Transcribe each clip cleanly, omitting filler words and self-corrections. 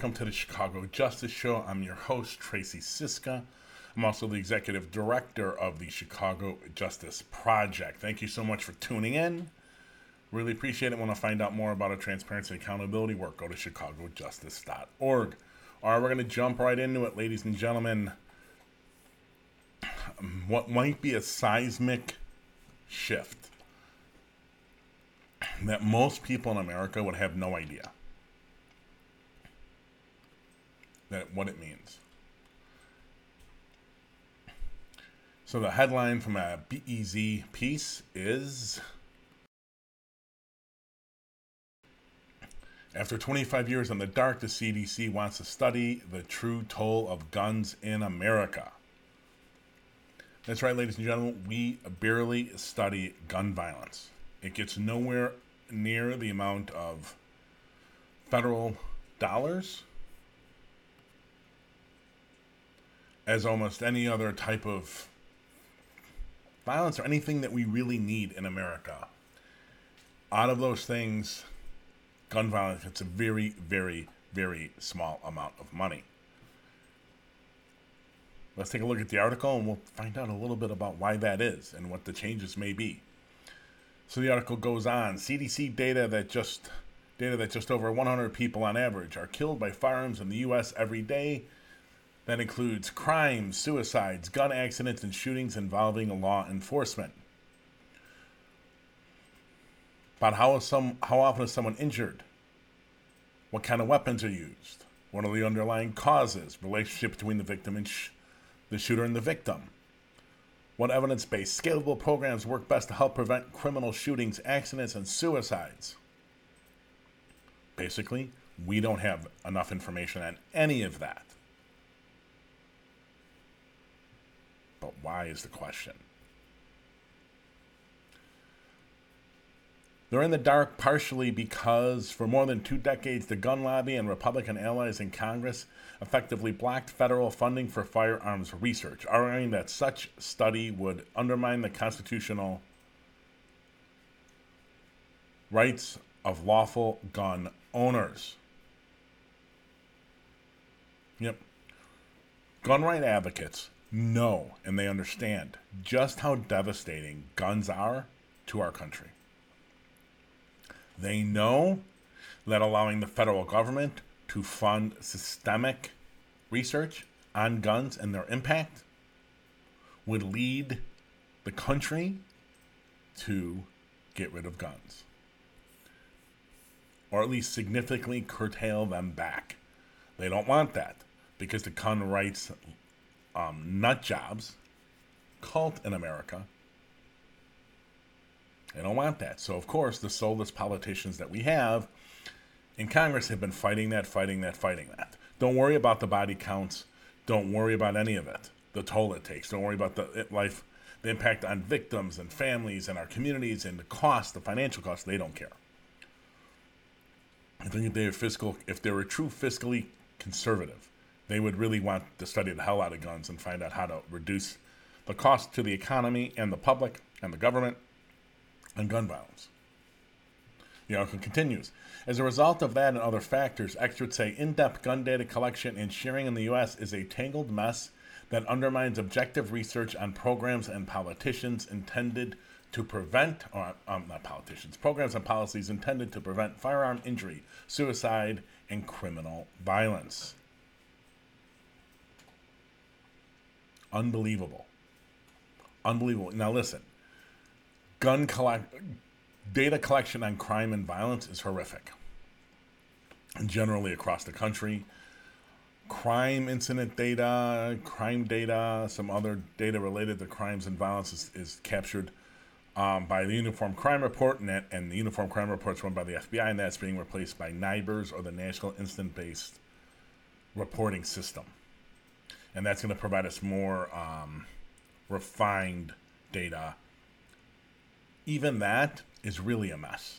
welcome to the Chicago Justice Show. I'm your host, Tracy Siska. I'm also the executive director of the Chicago Justice Project. Thank you so much for tuning in. Really appreciate it. Want to find out more about our transparency and accountability work? Go to chicagojustice.org. All right, we're going to jump right into it, ladies and gentlemen. What might be a seismic shift that most people in America would have no idea that what it means. So the headline from a BEZ piece is, after 25 years in the dark, the CDC wants to study the true toll of guns in America. That's right, ladies and gentlemen, we barely study gun violence. It gets nowhere near the amount of federal dollars as almost any other type of violence or anything that we really need in America. Out of those things, gun violence gets a very, very, very small amount of money. Let's take a look at the article and we'll find out a little bit about why that is and what the changes may be. So the article goes on. CDC data that just over 100 people on average are killed by firearms in the U.S. every day. That includes crimes, suicides, gun accidents, and shootings involving law enforcement. But how often is someone injured? What kind of weapons are used? What are the underlying causes? Relationship between the victim and the shooter and the victim. What evidence-based, scalable programs work best to help prevent criminal shootings, accidents, and suicides? Basically, we don't have enough information on any of that. But why is the question? They're in the dark partially because for more than 2 decades, the gun lobby and Republican allies in Congress effectively blocked federal funding for firearms research, arguing that such study would undermine the constitutional rights of lawful gun owners. Yep. Gun right advocates know, and they understand just how devastating guns are to our country. They know that allowing the federal government to fund systemic research on guns and their impact would lead the country to get rid of guns, or at least significantly curtail them back. They don't want that because the gun rights nut jobs, cult in America. They don't want that. So, of course, the soulless politicians that we have in Congress have been fighting that. Don't worry about the body counts. Don't worry about any of it, the toll it takes. Don't worry about the impact on victims and families and our communities and the cost, the financial cost. They don't care. I think if they were true fiscally conservative, they would really want to study the hell out of guns and find out how to reduce the cost to the economy and the public and the government and gun violence. The article continues. As a result of that and other factors, experts say in-depth gun data collection and sharing in the U.S. is a tangled mess that undermines objective research on programs and politicians intended to prevent, programs and policies intended to prevent firearm injury, suicide, and criminal violence. Unbelievable. Now listen, data collection on crime and violence is horrific. And generally across the country, crime incident data, crime data, some other data related to crimes and violence is captured by the Uniform Crime Report, and the Uniform Crime Report is run by the FBI, and that's being replaced by NIBRS, or the National Incident Based Reporting System. And that's going to provide us more refined data. Even that is really a mess.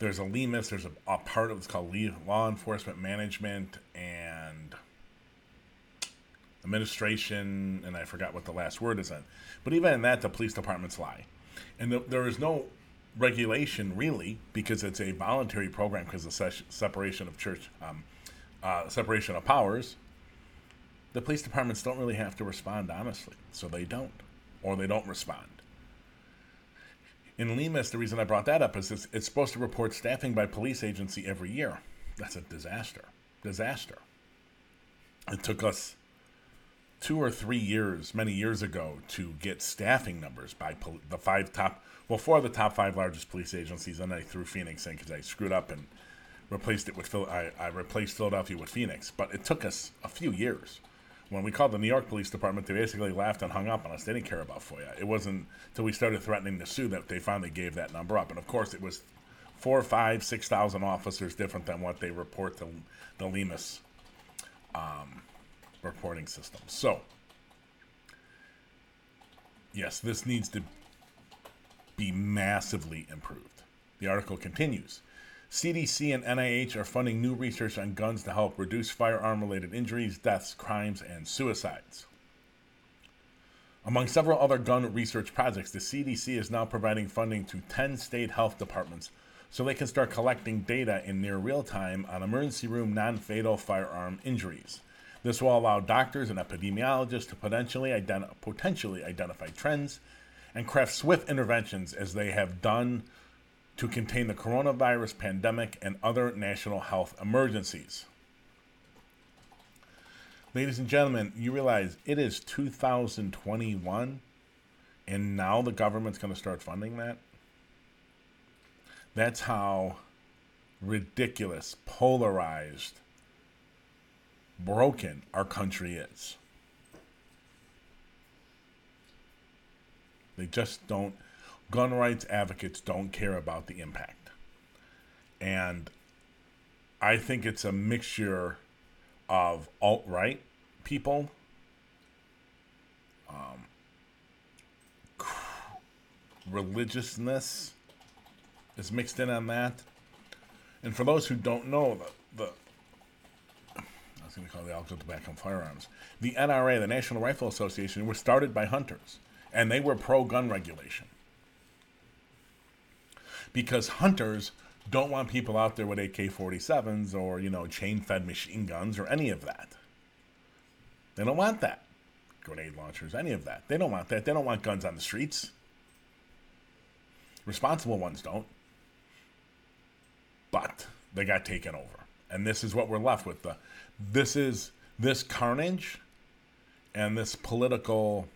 There's a LEMAS, there's a part of it's called Law Enforcement Management and Administration, and I forgot what the last word is on. But even in that, the police departments lie. And there is no regulation, really, because it's a voluntary program because of the separation of church separation of powers, the police departments don't really have to respond honestly. So they don't, or they don't respond. In LEMAS, the reason I brought that up is it's supposed to report staffing by police agency every year. That's a disaster. It took us 2 or 3 years, many years ago, to get staffing numbers by four of the top five largest police agencies, and I threw Phoenix in because I screwed up and replaced it with I replaced Philadelphia with Phoenix. But it took us a few years. When we called the New York Police Department, they basically laughed and hung up on us. They didn't care about FOIA. It wasn't until we started threatening to sue that they finally gave that number up. And of course, it was 4,000, 5,000, 6,000 officers different than what they report to the LEMAS reporting system. So, yes, this needs to be massively improved. The article continues. CDC and NIH are funding new research on guns to help reduce firearm-related injuries, deaths, crimes, and suicides. Among several other gun research projects, the CDC is now providing funding to 10 state health departments so they can start collecting data in near real time on emergency room non-fatal firearm injuries. This will allow doctors and epidemiologists to potentially identify trends and craft swift interventions as they have done to contain the coronavirus pandemic and other national health emergencies. Ladies and gentlemen, you realize it is 2021, and now the government's going to start funding that? That's how ridiculous, polarized, broken our country is. They just don't. Gun rights advocates don't care about the impact. And I think it's a mixture of alt-right people, religiousness is mixed in on that. And for those who don't know, I was going to call the alcohol, tobacco, and firearms. The NRA, the National Rifle Association, was started by hunters, and they were pro-gun regulation. Because hunters don't want people out there with AK-47s or, chain-fed machine guns or any of that. They don't want that. Grenade launchers, any of that. They don't want that. They don't want guns on the streets. Responsible ones don't. But they got taken over. And this is what we're left with. This carnage and this political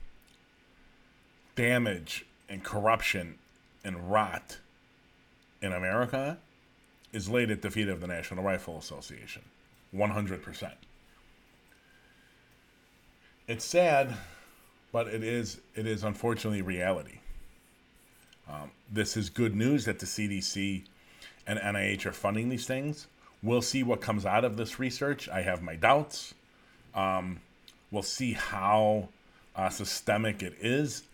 damage and corruption and rot in America is laid at the feet of the National Rifle Association, 100%. It's sad, but it is unfortunately reality. This is good news that the CDC and NIH are funding these things. We'll see what comes out of this research. I have my doubts. We'll see how systemic it is.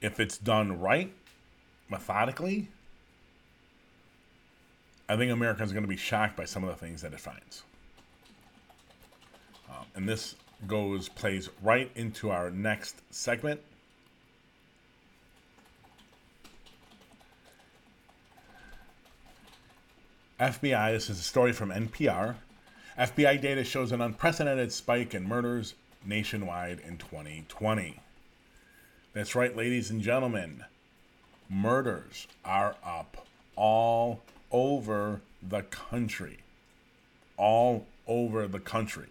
If it's done right, methodically, I think Americans are going to be shocked by some of the things that it finds. And this plays right into our next segment. FBI, this is a story from NPR. FBI data shows an unprecedented spike in murders nationwide in 2020. That's right, ladies and gentlemen. Murders are up all over the country. All over the country.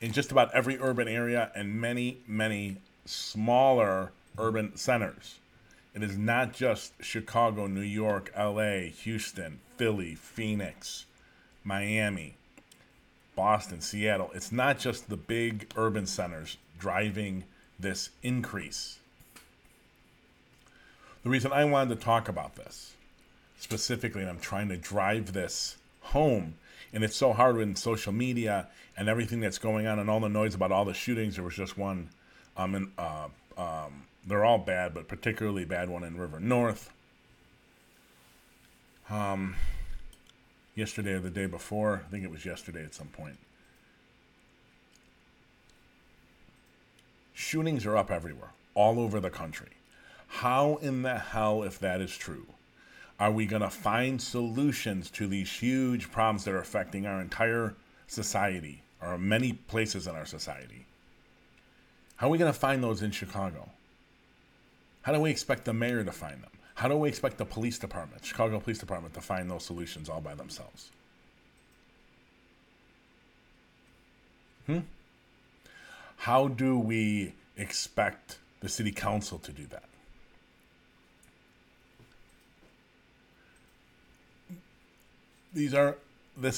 In just about every urban area and many, many smaller urban centers. It is not just Chicago, New York, LA, Houston, Philly, Phoenix, Miami, Boston, Seattle. It's not just the big urban centers driving this increase. The reason I wanted to talk about this specifically, and I'm trying to drive this home, and it's so hard with social media and everything that's going on and all the noise about all the shootings. There was just one, they're all bad, but particularly bad one in River North. Yesterday or the day before, I think it was yesterday at some point. Shootings are up everywhere, all over the country. How in the hell, if that is true, are we going to find solutions to these huge problems that are affecting our entire society, or many places in our society. How are we going to find those in Chicago? How do we expect the mayor to find them? How do we expect the police department, Chicago Police Department, to find those solutions all by themselves? How do we expect the city council to do that? This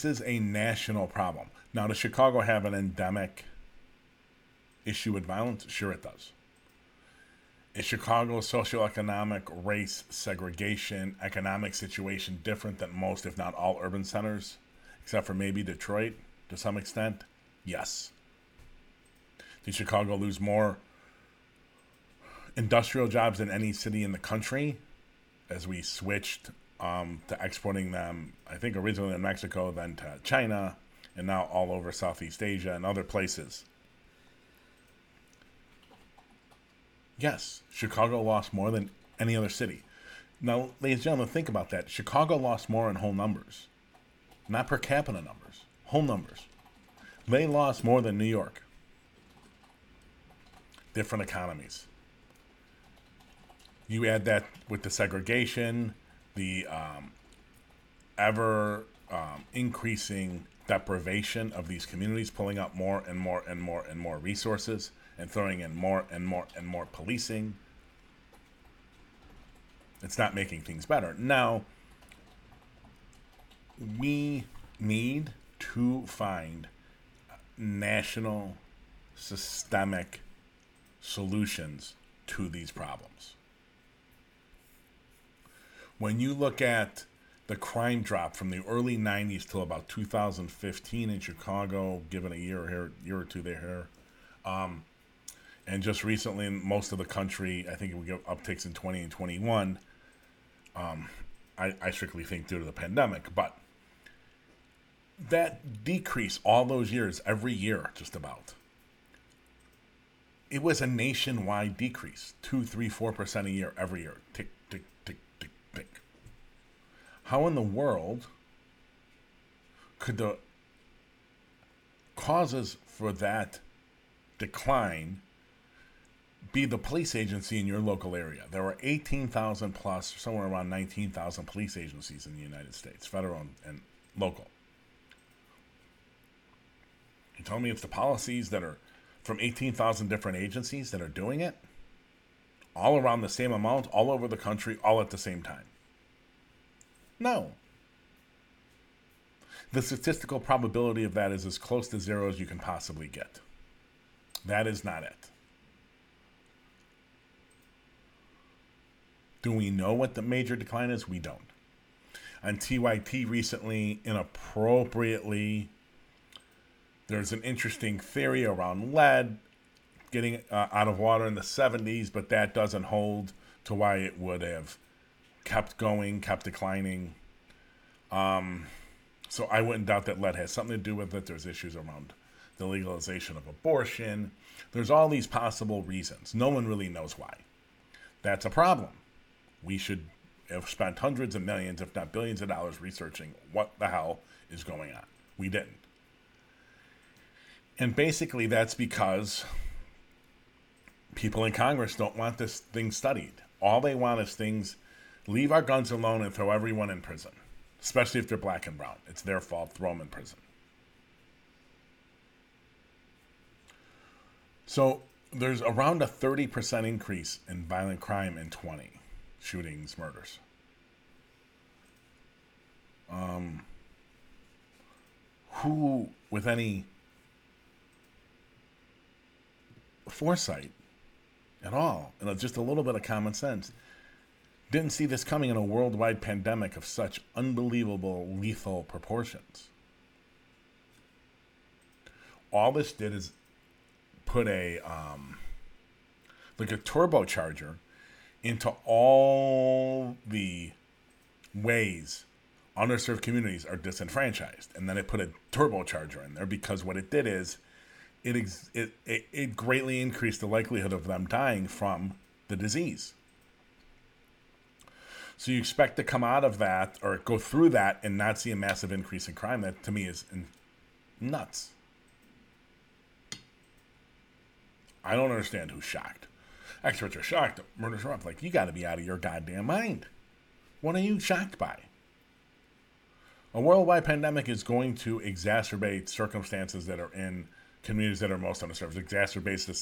is a national problem. Now, does Chicago have an endemic issue with violence? Sure it does. Is Chicago's socioeconomic, race, segregation, economic situation different than most, if not all, urban centers, except for maybe Detroit to some extent? Yes. Did Chicago lose more industrial jobs than any city in the country as we switched to exporting them, I think originally in Mexico, then to China, and now all over Southeast Asia and other places? Yes, Chicago lost more than any other city. Now, ladies and gentlemen, think about that. Chicago lost more in whole numbers, not per capita numbers, whole numbers. They lost more than New York. Different economies. You add that with the segregation, the ever-increasing deprivation of these communities, pulling out more and more resources, and throwing in more and more policing. It's not making things better. Now, we need to find national systemic solutions to these problems. When you look at the crime drop from the early 90s till about 2015 in Chicago, given a year or two there, and just recently in most of the country, I think we get upticks in 20 and 21. I strictly think due to the pandemic, but that decrease all those years, every year, just about. It was a nationwide decrease, 2, 3, 4% a year, every year. Tick, tick, tick, tick, tick. How in the world could the causes for that decline be the police agency in your local area? There were 18,000 plus, somewhere around 19,000 police agencies in the United States, federal and local. You're telling me it's the policies that are from 18,000 different agencies that are doing it? All around the same amount, all over the country, all at the same time? No. The statistical probability of that is as close to zero as you can possibly get. That is not it. Do we know what the major decline is? We don't. On TYP recently, inappropriately, there's an interesting theory around lead getting out of water in the 70s, but that doesn't hold to why it would have kept going, kept declining. So I wouldn't doubt that lead has something to do with it. There's issues around the legalization of abortion. There's all these possible reasons. No one really knows why. That's a problem. We should have spent hundreds of millions, if not billions of dollars, researching what the hell is going on. We didn't. And basically that's because people in Congress don't want this thing studied. All they want is things, leave our guns alone and throw everyone in prison, especially if they're black and brown. It's their fault, throw them in prison. So there's around a 30% increase in violent crime in 20 shootings, murders. Who, with any foresight at all, and just a little bit of common sense, didn't see this coming in a worldwide pandemic of such unbelievable lethal proportions? All this did is put a like a turbocharger into all the ways underserved communities are disenfranchised, and then it put a turbocharger in there, because what it did is it greatly increased the likelihood of them dying from the disease. So you expect to come out of that or go through that and not see a massive increase in crime. That, to me, is Nuts. I don't understand who's shocked. Experts are shocked that murders are up. Like, you got to be out of your goddamn mind. What are you shocked by? A worldwide pandemic is going to exacerbate circumstances that are in communities that are most underserved. Exacerbates the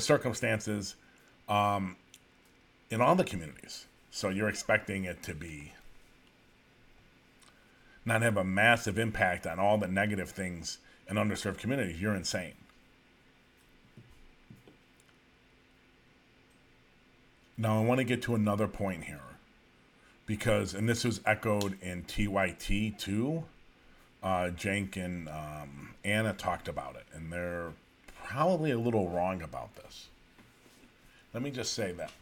circumstances in all the communities. So you're expecting it to be not have a massive impact on all the negative things in underserved communities. You're insane. Now, I want to get to another point here because, and this was echoed in TYT too, Jenk and Anna talked about it, and they're probably a little wrong about this. Let me just say that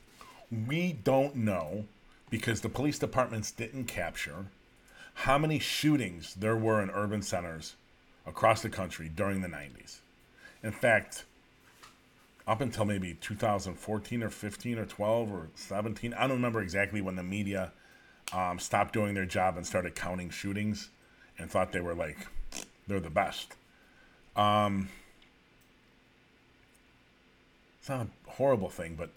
we don't know, because the police departments didn't capture how many shootings there were in urban centers across the country during the 90s. In fact, up until maybe 2014 or 15 or 12 or 17, I don't remember exactly when the media stopped doing their job and started counting shootings and thought they were like, they're the best. It's not a horrible thing, but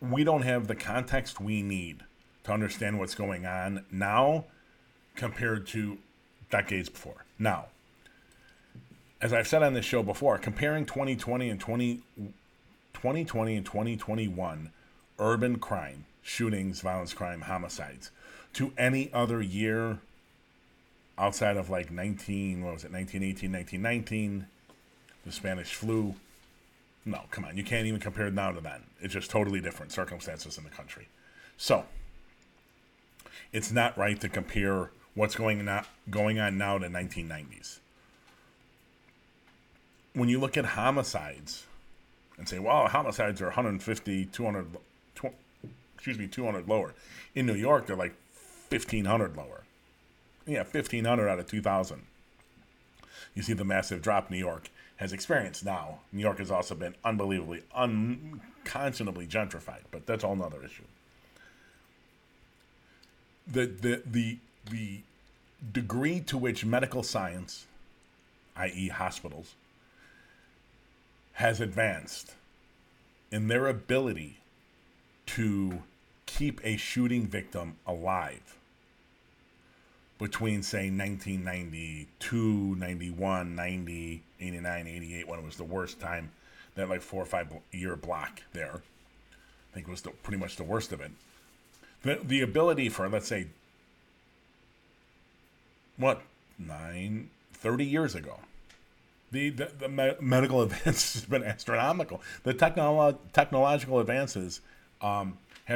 we don't have the context we need to understand what's going on now compared to decades before. Now, as I've said on this show before, comparing 2020 and 2021 urban crime, shootings, violence crime, homicides, to any other year outside of 1918, 1919, the Spanish flu. No, come on, you can't even compare it now to then. It's just totally different circumstances in the country. So, it's not right to compare what's going on now to 1990s. When you look at homicides and say, well, homicides are 150, 200 lower. In New York, they're like 1,500 lower. Yeah, 1,500 out of 2,000. You see the massive drop New York has experienced now. New York has also been unconscionably gentrified, but that's all another issue. The degree to which medical science, i.e. hospitals, has advanced in their ability to keep a shooting victim alive between, say, 1992, 91, 90, 89, 88, when it was the worst time, that 4 or 5 year block there, I think was pretty much the worst of it. The ability for, let's say, 30 years ago, the medical advances has been astronomical. The technological advances have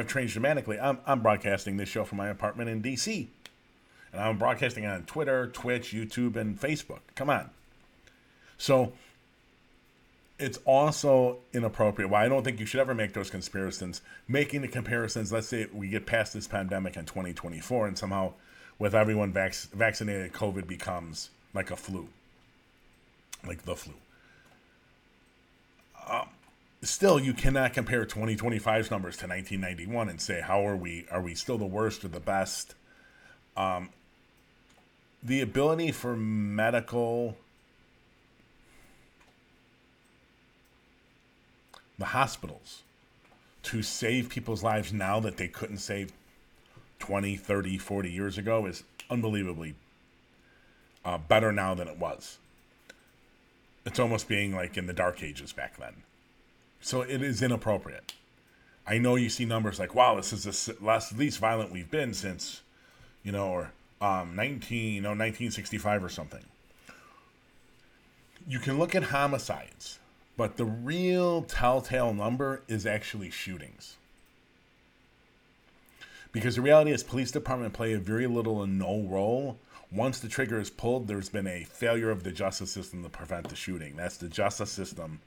changed dramatically. I'm broadcasting this show from my apartment in D.C., and I'm broadcasting on Twitter, Twitch, YouTube, and Facebook. Come on. So it's also inappropriate. Well, I don't think you should ever make those comparisons. Making the comparisons, let's say we get past this pandemic in 2024, and somehow with everyone vaccinated, COVID becomes like a flu. Like the flu. Still, you cannot compare 2025's numbers to 1991 and say, how are we? Are we still the worst or the best? The ability for the hospitals to save people's lives now that they couldn't save 20, 30, 40 years ago is unbelievably better now than it was. It's almost being like in the dark ages back then. So it is inappropriate. I know you see numbers like, wow, this is the least violent we've been since, 1965 or something. You can look at homicides, but the real telltale number is actually shootings. Because the reality is police department play a very little and no role. Once the trigger is pulled, there's been a failure of the justice system to prevent the shooting. That's the justice system.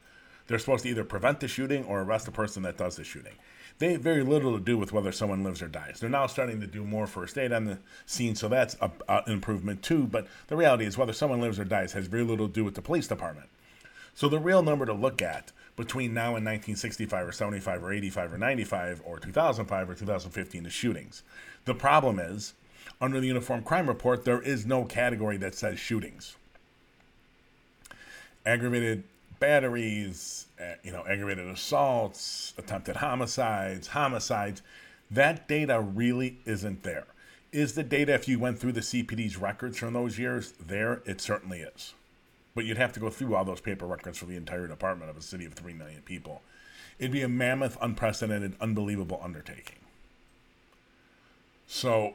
They're supposed to either prevent the shooting or arrest the person that does the shooting. They have very little to do with whether someone lives or dies. They're now starting to do more first aid on the scene, so that's an improvement too. But the reality is whether someone lives or dies has very little to do with the police department. So the real number to look at between now and 1965 or 75 or 85 or 95 or 2005 or 2015 is shootings. The problem is under the Uniform Crime Report, there is no category that says shootings. Aggravated batteries, aggravated assaults, attempted homicides, that data really isn't there. Is the data, if you went through the CPD's records from those years, there? It certainly is. But you'd have to go through all those paper records for the entire department of a city of 3 million people. It'd be a mammoth, unprecedented, unbelievable undertaking. So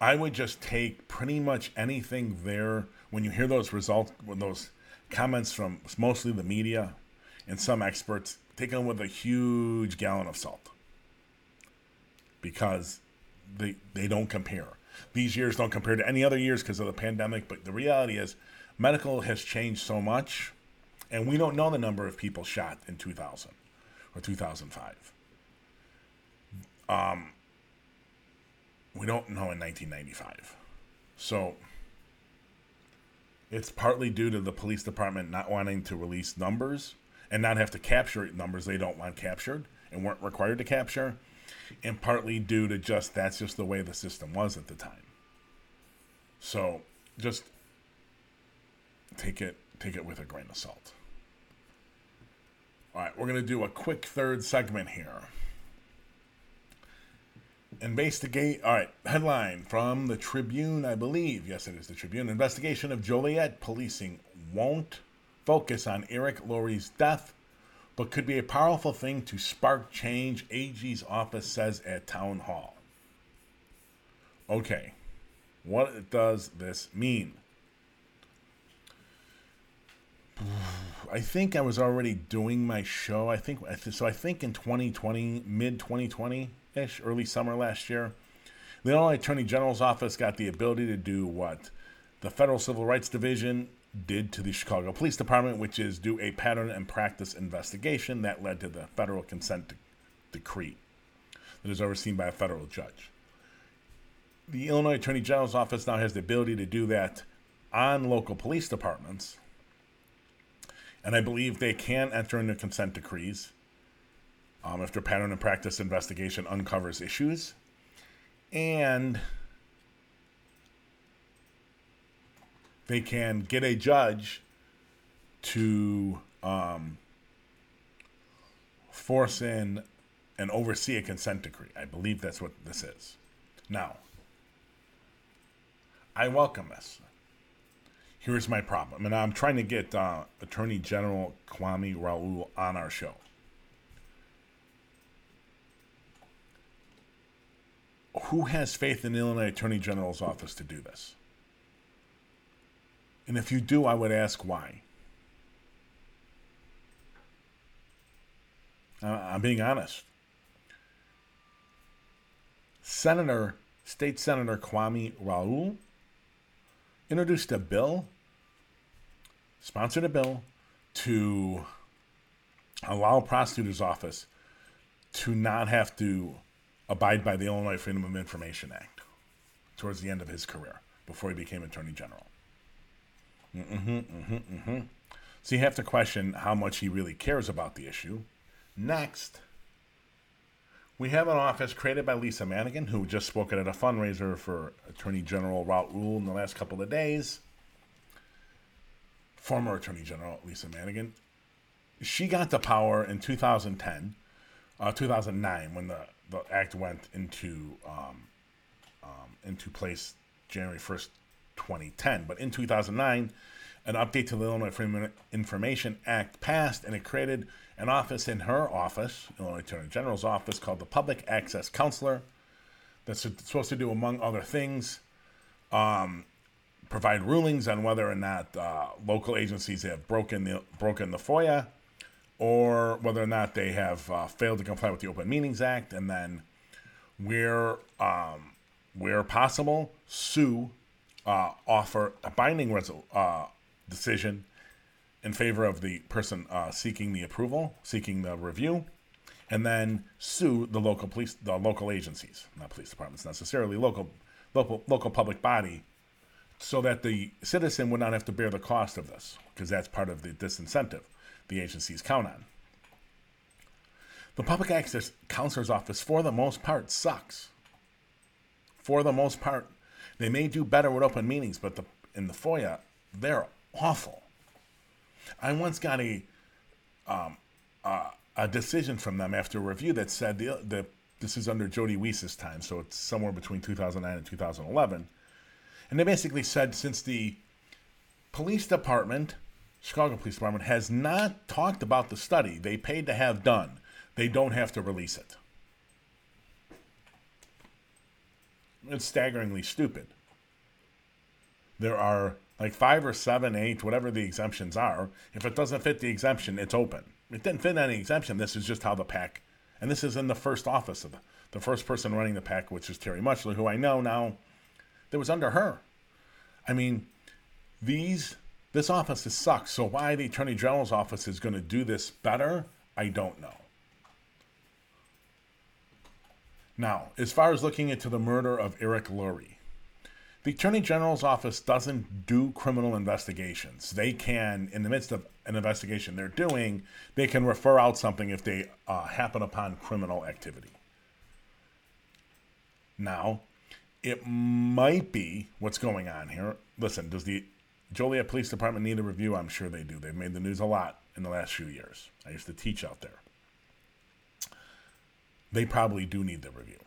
I would just take pretty much anything there. When you hear those results, when those comments from mostly the media and some experts, take them with a huge gallon of salt, because they don't compare. These years don't compare to any other years because of the pandemic, but the reality is medical has changed so much, and we don't know the number of people shot in 2000 or 2005. We don't know in 1995. So it's partly due to the police department not wanting to release numbers and not have to capture numbers they don't want captured and weren't required to capture, and partly due to that's just the way the system was at the time. So just take it with a grain of salt. All right, we're going to do a quick third segment here. Investigate. All right, headline from the Tribune, I believe. Yes, it is the Tribune. Investigation of Joliet policing won't focus on Eric Lurie's death, but could be a powerful thing to spark change, AG's office says at town hall. Okay, what does this mean? I think I was already doing my show. I think in 2020, mid 2020. Early summer last year, the Illinois Attorney General's office got the ability to do what the Federal Civil Rights Division did to the Chicago Police Department, which is do a pattern and practice investigation that led to the federal consent decree that is overseen by a federal judge. The Illinois Attorney General's office now has the ability to do that on local police departments, and I believe they can enter into consent decrees if their pattern and practice investigation uncovers issues. And they can get a judge to force in and oversee a consent decree. I believe that's what this is. Now, I welcome this. Here's my problem. And I'm trying to get Attorney General Kwame Raoul on our show. Who has faith in the Illinois Attorney General's office to do this? And if you do, I would ask why. I'm being honest. State Senator Kwame Raoul sponsored a bill to allow prosecutor's office to not have to abide by the Illinois Freedom of Information Act towards the end of his career, before he became Attorney General. So you have to question how much he really cares about the issue. Next, we have an office created by Lisa Madigan, who just spoke at a fundraiser for Attorney General Raoul in the last couple of days. Former Attorney General Lisa Madigan. She got the power in 2009, when the act went into place January 1st, 2010. But in 2009, an update to the Illinois Freedom of Information Act passed, and it created an office in her office, Illinois Attorney General's office, called the Public Access Counselor, that's supposed to do, among other things, provide rulings on whether or not local agencies have broken the FOIA, or whether or not they have failed to comply with the Open Meetings Act, and then where possible, sue, offer a binding decision in favor of the person seeking the review, and then sue the local agencies, not police departments necessarily, local public body, so that the citizen would not have to bear the cost of this, because that's part of the disincentive the agencies count on. The Public Access Counselor's office, for the most part, sucks. for the most part. They may do better with open meetings, but in the FOIA, they're awful. I once got a decision from them after a review that said this is under Jody Weiss's time, so it's somewhere between 2009 and 2011. And they basically said, since the police department, Chicago Police Department, has not talked about the study they paid to have done, they don't have to release it. It's staggeringly stupid. There are like 5 or 7, 8, whatever the exemptions are. If it doesn't fit the exemption, it's open. It didn't fit any exemption. This is just how the PAC, and this is in the first office of the first person running the PAC, which is Terry Mutchler, who I know now, that was under her. I mean, this office sucks. So why the Attorney General's office is going to do this better, I don't know. Now, as far as looking into the murder of Eric Lurie, the Attorney General's office doesn't do criminal investigations. They can, in the midst of an investigation they're doing, they can refer out something if they happen upon criminal activity. Now, it might be what's going on here. Listen, does the Joliet Police Department need a review? I'm sure they do. They've made the news a lot in the last few years. I used to teach out there. They probably do need the review.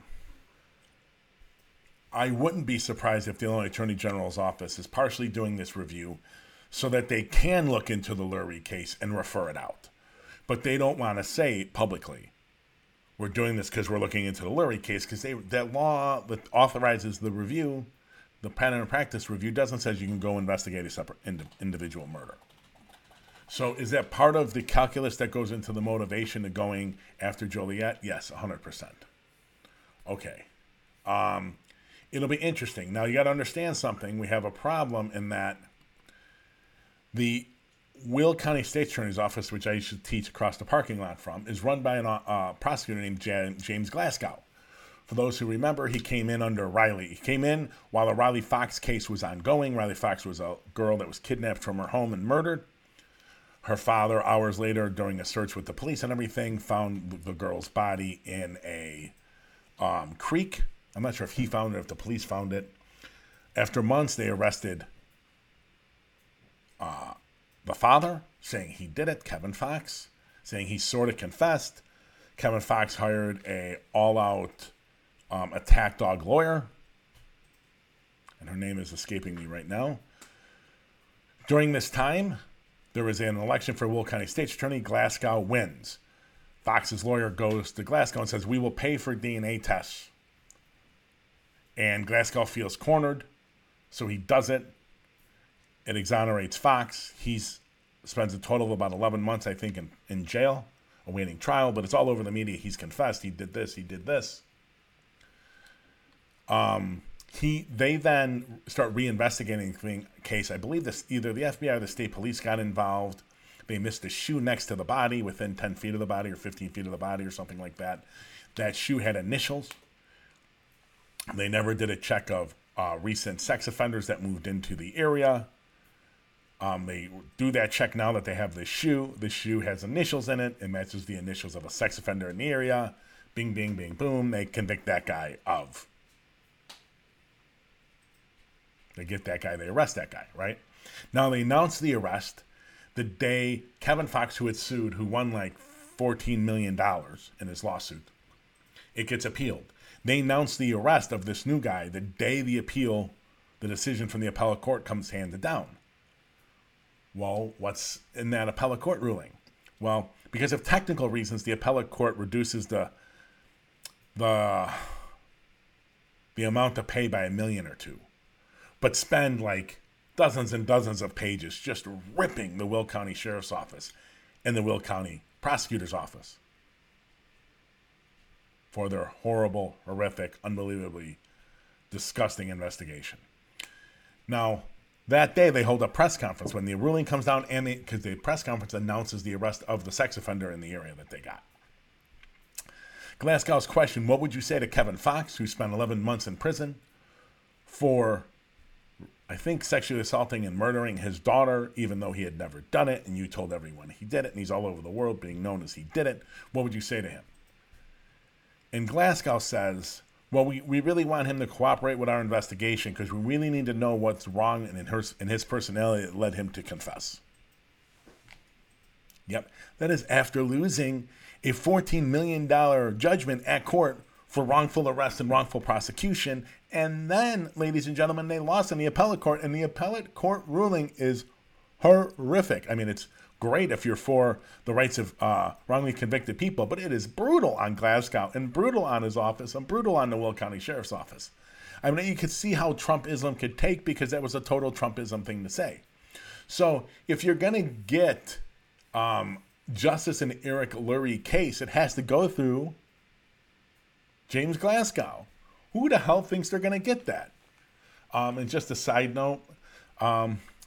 I wouldn't be surprised if the Illinois Attorney General's office is partially doing this review so that they can look into the Lurie case and refer it out. But they don't want to say publicly, we're doing this because we're looking into the Lurie case, because that law that authorizes the review, the pattern of practice review, doesn't say you can go investigate a separate individual murder. So is that part of the calculus that goes into the motivation of going after Joliet? Yes, 100%. Okay. It'll be interesting. Now, you got to understand something. We have a problem in that the Will County State Attorney's Office, which I used to teach across the parking lot from, is run by a prosecutor named James Glasgow. For those who remember, he came in under Riley. He came in while the Riley Fox case was ongoing. Riley Fox was a girl that was kidnapped from her home and murdered. Her father, hours later, during a search with the police and everything, found the girl's body in a creek. I'm not sure if he found it, if the police found it. After months, they arrested the father, saying he did it, Kevin Fox, saying he sort of confessed. Kevin Fox hired a all-out attack dog lawyer, and her name is escaping me right now. During this time, there was an election for Will County State's Attorney. Glasgow wins. Fox's lawyer goes to Glasgow and says, we will pay for DNA tests. And Glasgow feels cornered, so he does it. It exonerates Fox. He spends a total of about 11 months, I think, in jail, awaiting trial, but it's all over the media. He's confessed. He did this. He did this. They then start reinvestigating the case. I believe this either the FBI or the state police got involved. They missed a shoe next to the body, within 10 feet of the body or 15 feet of the body or something like that. That shoe had initials. They never did a check of recent sex offenders that moved into the area. They do that check now that they have this shoe. The shoe has initials in it. It matches the initials of a sex offender in the area. Bing, bing, bing, boom. They convict that guy of. They get that guy. They arrest that guy, right? Now they announce the arrest the day Kevin Fox, who had sued, who won like $14 million in his lawsuit, it gets appealed. They announced the arrest of this new guy the day the appeal, the decision from the appellate court comes handed down. Well, what's in that appellate court ruling? Well, because of technical reasons, the appellate court reduces the amount to pay by $1 million or $2 million, but spend like dozens and dozens of pages just ripping the Will County Sheriff's Office and the Will County Prosecutor's Office for their horrible, horrific, unbelievably disgusting investigation. Now, that day they hold a press conference when the ruling comes down, and because the press conference announces the arrest of the sex offender in the area that they got. Glasgow's question, what would you say to Kevin Fox, who spent 11 months in prison for, I think, sexually assaulting and murdering his daughter, even though he had never done it, and you told everyone he did it, and he's all over the world being known as he did it. What would you say to him? And Glasgow says, well, we really want him to cooperate with our investigation because we really need to know what's wrong in his personality that led him to confess. Yep, that is after losing a $14 million judgment at court for wrongful arrest and wrongful prosecution. And then, ladies and gentlemen, they lost in the appellate court, and the appellate court ruling is horrific. I mean, it's great if you're for the rights of wrongly convicted people, but it is brutal on Glasgow and brutal on his office and brutal on the Will County Sheriff's Office. I mean, you could see how Trumpism could take because that was a total Trumpism thing to say. So if you're going to get justice in the Eric Lurie case, it has to go through James Glasgow. Who the hell thinks they're going to get that? And just a side note,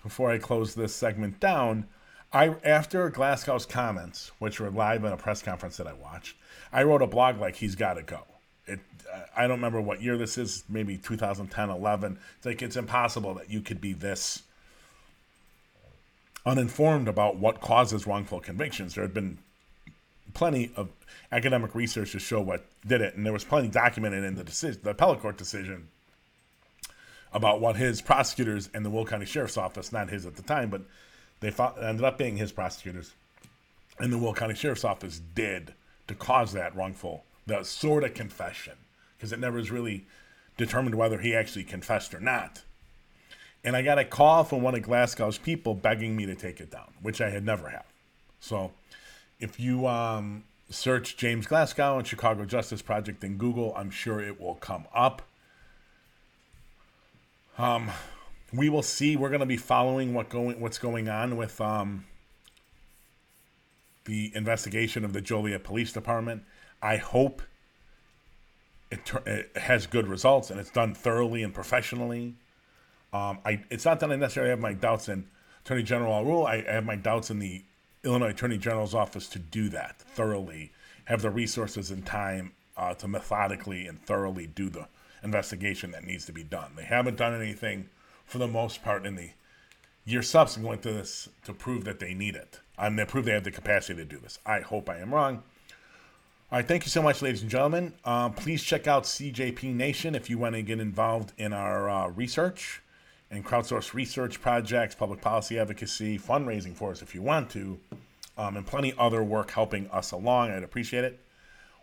before I close this segment down, after Glasgow's comments, which were live in a press conference that I watched, I wrote a blog like he's got to go. I don't remember what year this is, maybe 2010, 11. It's like it's impossible that you could be this uninformed about what causes wrongful convictions. There had been plenty of academic research to show what did it, and there was plenty documented in the appellate court decision about what his prosecutors and the Will County Sheriff's Office, not his at the time, but they ended up being his prosecutors and the Will County Sheriff's Office did to cause that wrongful, that sort of confession, because it never was really determined whether he actually confessed or not. And I got a call from one of Glasgow's people begging me to take it down, which I had never had. So if you search James Glasgow and Chicago Justice Project in Google, I'm sure it will come up. We will see. We're going to be following what's going on with the investigation of the Joliet Police Department. I hope it has good results and it's done thoroughly and professionally. It's not that I necessarily have my doubts in Attorney General Raoul. I have my doubts in the Illinois Attorney General's office to do that thoroughly, have the resources and time to methodically and thoroughly do the investigation that needs to be done. They haven't done anything for the most part in the year subsequent to this to prove that they need it. They prove they have the capacity to do this. I hope I am wrong. All right, thank you so much, ladies and gentlemen. Please check out CJP Nation if you want to get involved in our research and crowdsource research projects, public policy advocacy, fundraising for us if you want to, and plenty other work helping us along. I'd appreciate it.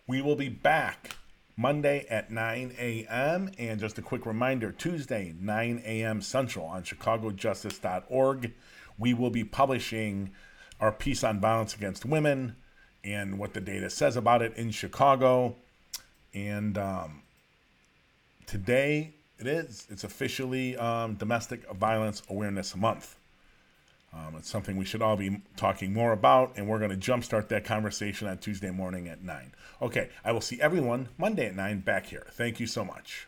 We will be back Monday at 9 a.m. And just a quick reminder, Tuesday, 9 a.m. Central on chicagojustice.org. We will be publishing our piece on violence against women and what the data says about it in Chicago. And today... It's officially Domestic Violence Awareness Month. It's something we should all be talking more about, and we're going to jumpstart that conversation on Tuesday morning at 9. Okay, I will see everyone Monday at 9 back here. Thank you so much.